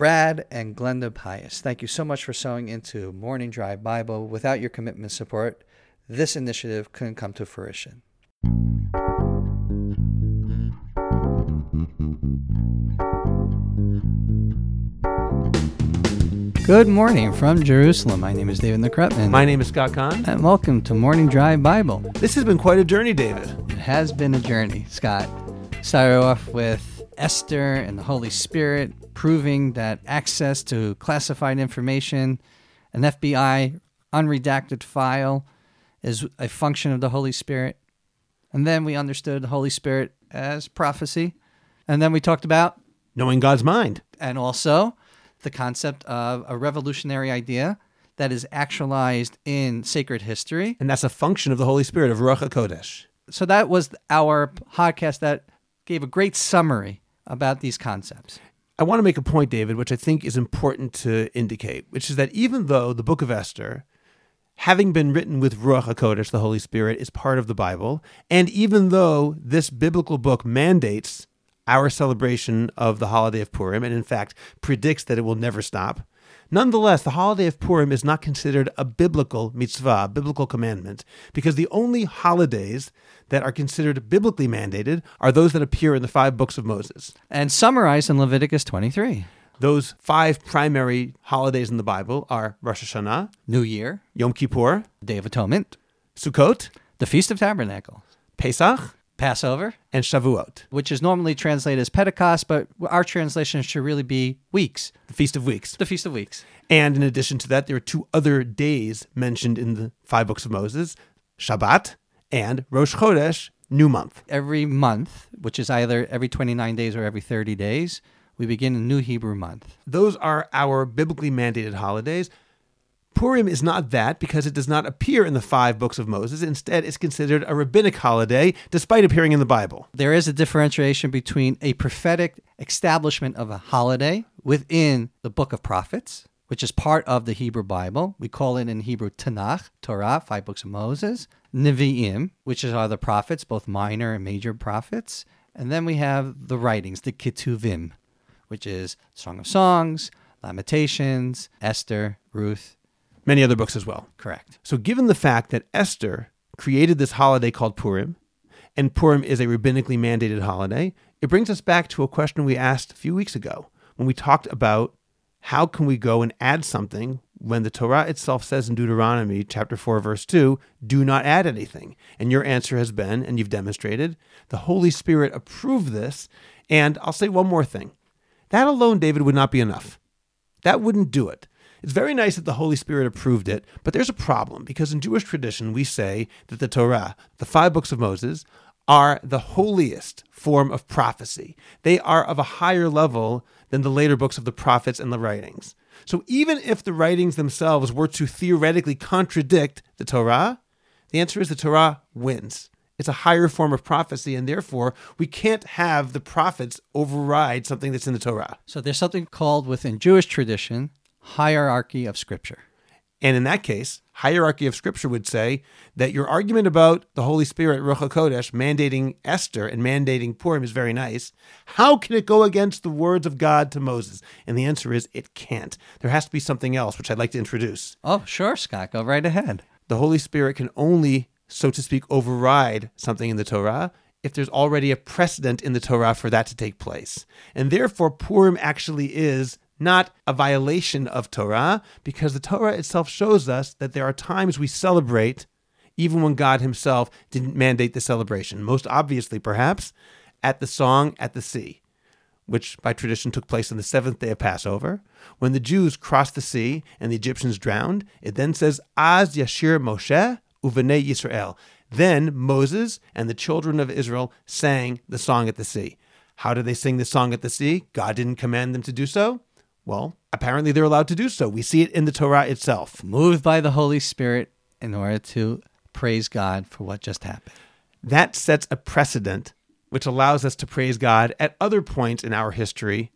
Brad and Glenda Pius, thank you so much for sewing into Morning Drive Bible. Without your commitment and support, this initiative couldn't come to fruition. Good morning from Jerusalem. My name is David McCrutman. My name is Scott Kahn. And welcome to Morning Drive Bible. This has been quite a journey, David. It has been a journey, Scott. Started off with Esther and the Holy Spirit proving that access to classified information, an FBI unredacted file, is a function of the Holy Spirit. And then we understood the Holy Spirit as prophecy. And then we talked about knowing God's mind. And also the concept of a revolutionary idea that is actualized in sacred history. And that's a function of the Holy Spirit, of Ruach Hakodesh. So that was our podcast that gave a great summary about these concepts. I want to make a point, David, which I think is important to indicate, which is that even though the book of Esther, having been written with Ruach HaKodesh, the Holy Spirit, is part of the Bible, and even though this biblical book mandates our celebration of the holiday of Purim, and in fact predicts that it will never stop, nonetheless, the holiday of Purim is not considered a biblical mitzvah, a biblical commandment, because the only holidays that are considered biblically mandated are those that appear in the 5 books of Moses. And summarized in Leviticus 23. Those 5 primary holidays in the Bible are Rosh Hashanah, New Year, Yom Kippur, Day of Atonement, Sukkot, the Feast of Tabernacles, Pesach, Passover, and Shavuot, which is normally translated as Pentecost, but our translation should really be weeks. The Feast of Weeks. The Feast of Weeks. And in addition to that, there are 2 other days mentioned in the 5 books of Moses, Shabbat and Rosh Chodesh, new month. Every month, which is either every 29 days or every 30 days, we begin a new Hebrew month. Those are our biblically mandated holidays. Purim is not that because it does not appear in the 5 books of Moses. Instead, it's considered a rabbinic holiday despite appearing in the Bible. There is a differentiation between a prophetic establishment of a holiday within the Book of Prophets, which is part of the Hebrew Bible. We call it in Hebrew Tanakh, Torah, 5 books of Moses, Nevi'im, which are the prophets, both minor and major prophets. And then we have the writings, the Ketuvim, which is Song of Songs, Lamentations, Esther, Ruth. Many other books as well. Correct. So given the fact that Esther created this holiday called Purim, and Purim is a rabbinically mandated holiday, it brings us back to a question we asked a few weeks ago when we talked about how can we go and add something when the Torah itself says in Deuteronomy chapter 4, verse 2, do not add anything. And your answer has been, and you've demonstrated, the Holy Spirit approved this. And I'll say one more thing. That alone, David, would not be enough. That wouldn't do it. It's very nice that the Holy Spirit approved it, but there's a problem, because in Jewish tradition, we say that the Torah, the 5 books of Moses, are the holiest form of prophecy. They are of a higher level than the later books of the prophets and the writings. So even if the writings themselves were to theoretically contradict the Torah, the answer is the Torah wins. It's a higher form of prophecy, and therefore, we can't have the prophets override something that's in the Torah. So there's something called, within Jewish tradition, hierarchy of Scripture. And in that case, hierarchy of Scripture would say that your argument about the Holy Spirit, Ruach HaKodesh, mandating Esther and mandating Purim is very nice. How can it go against the words of God to Moses? And the answer is it can't. There has to be something else, which I'd like to introduce. Oh, sure, Scott. Go right ahead. The Holy Spirit can only, so to speak, override something in the Torah if there's already a precedent in the Torah for that to take place. And therefore, Purim actually is not a violation of Torah, because the Torah itself shows us that there are times we celebrate even when God himself didn't mandate the celebration. Most obviously, perhaps, at the song at the sea, which by tradition took place on the 7th day of Passover. When the Jews crossed the sea and the Egyptians drowned, it then says, Az Yashir Moshe, Uvenei Yisrael. Then Moses and the children of Israel sang the song at the sea. How did they sing the song at the sea? God didn't command them to do so? Well, apparently they're allowed to do so. We see it in the Torah itself. Moved by the Holy Spirit in order to praise God for what just happened. That sets a precedent which allows us to praise God at other points in our history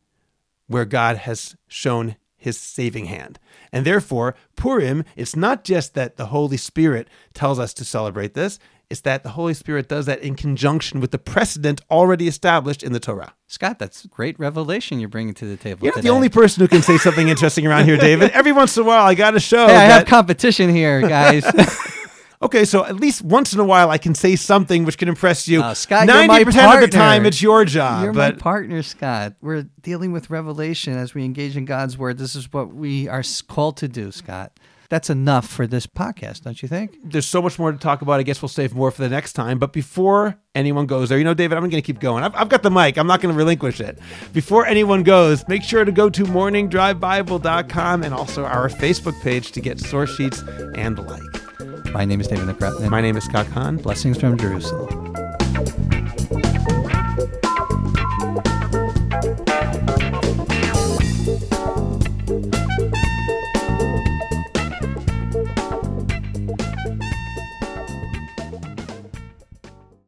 where God has shown his saving hand. And therefore, Purim, it's not just that the Holy Spirit tells us to celebrate this, it's that the Holy Spirit does that in conjunction with the precedent already established in the Torah. Scott, that's great revelation you're bringing to the table. You're not the only person who can say something interesting around here, David. Every once in a while, I got to show I have competition here, guys. Okay, so at least once in a while I can say something which can impress you. Scott, 90% you're my partner. Of the time, it's your job. You're my partner, Scott. We're dealing with revelation as we engage in God's word. This is what we are called to do, Scott. That's enough for this podcast, don't you think? There's so much more to talk about. I guess we'll save more for the next time. But before anyone goes there, David, I'm going to keep going. I've got the mic. I'm not going to relinquish it. Before anyone goes, make sure to go to MorningDriveBible.com and also our Facebook page to get source sheets and the like. My name is David McCrutman. My name is Scott Kahn. Blessings from Jerusalem.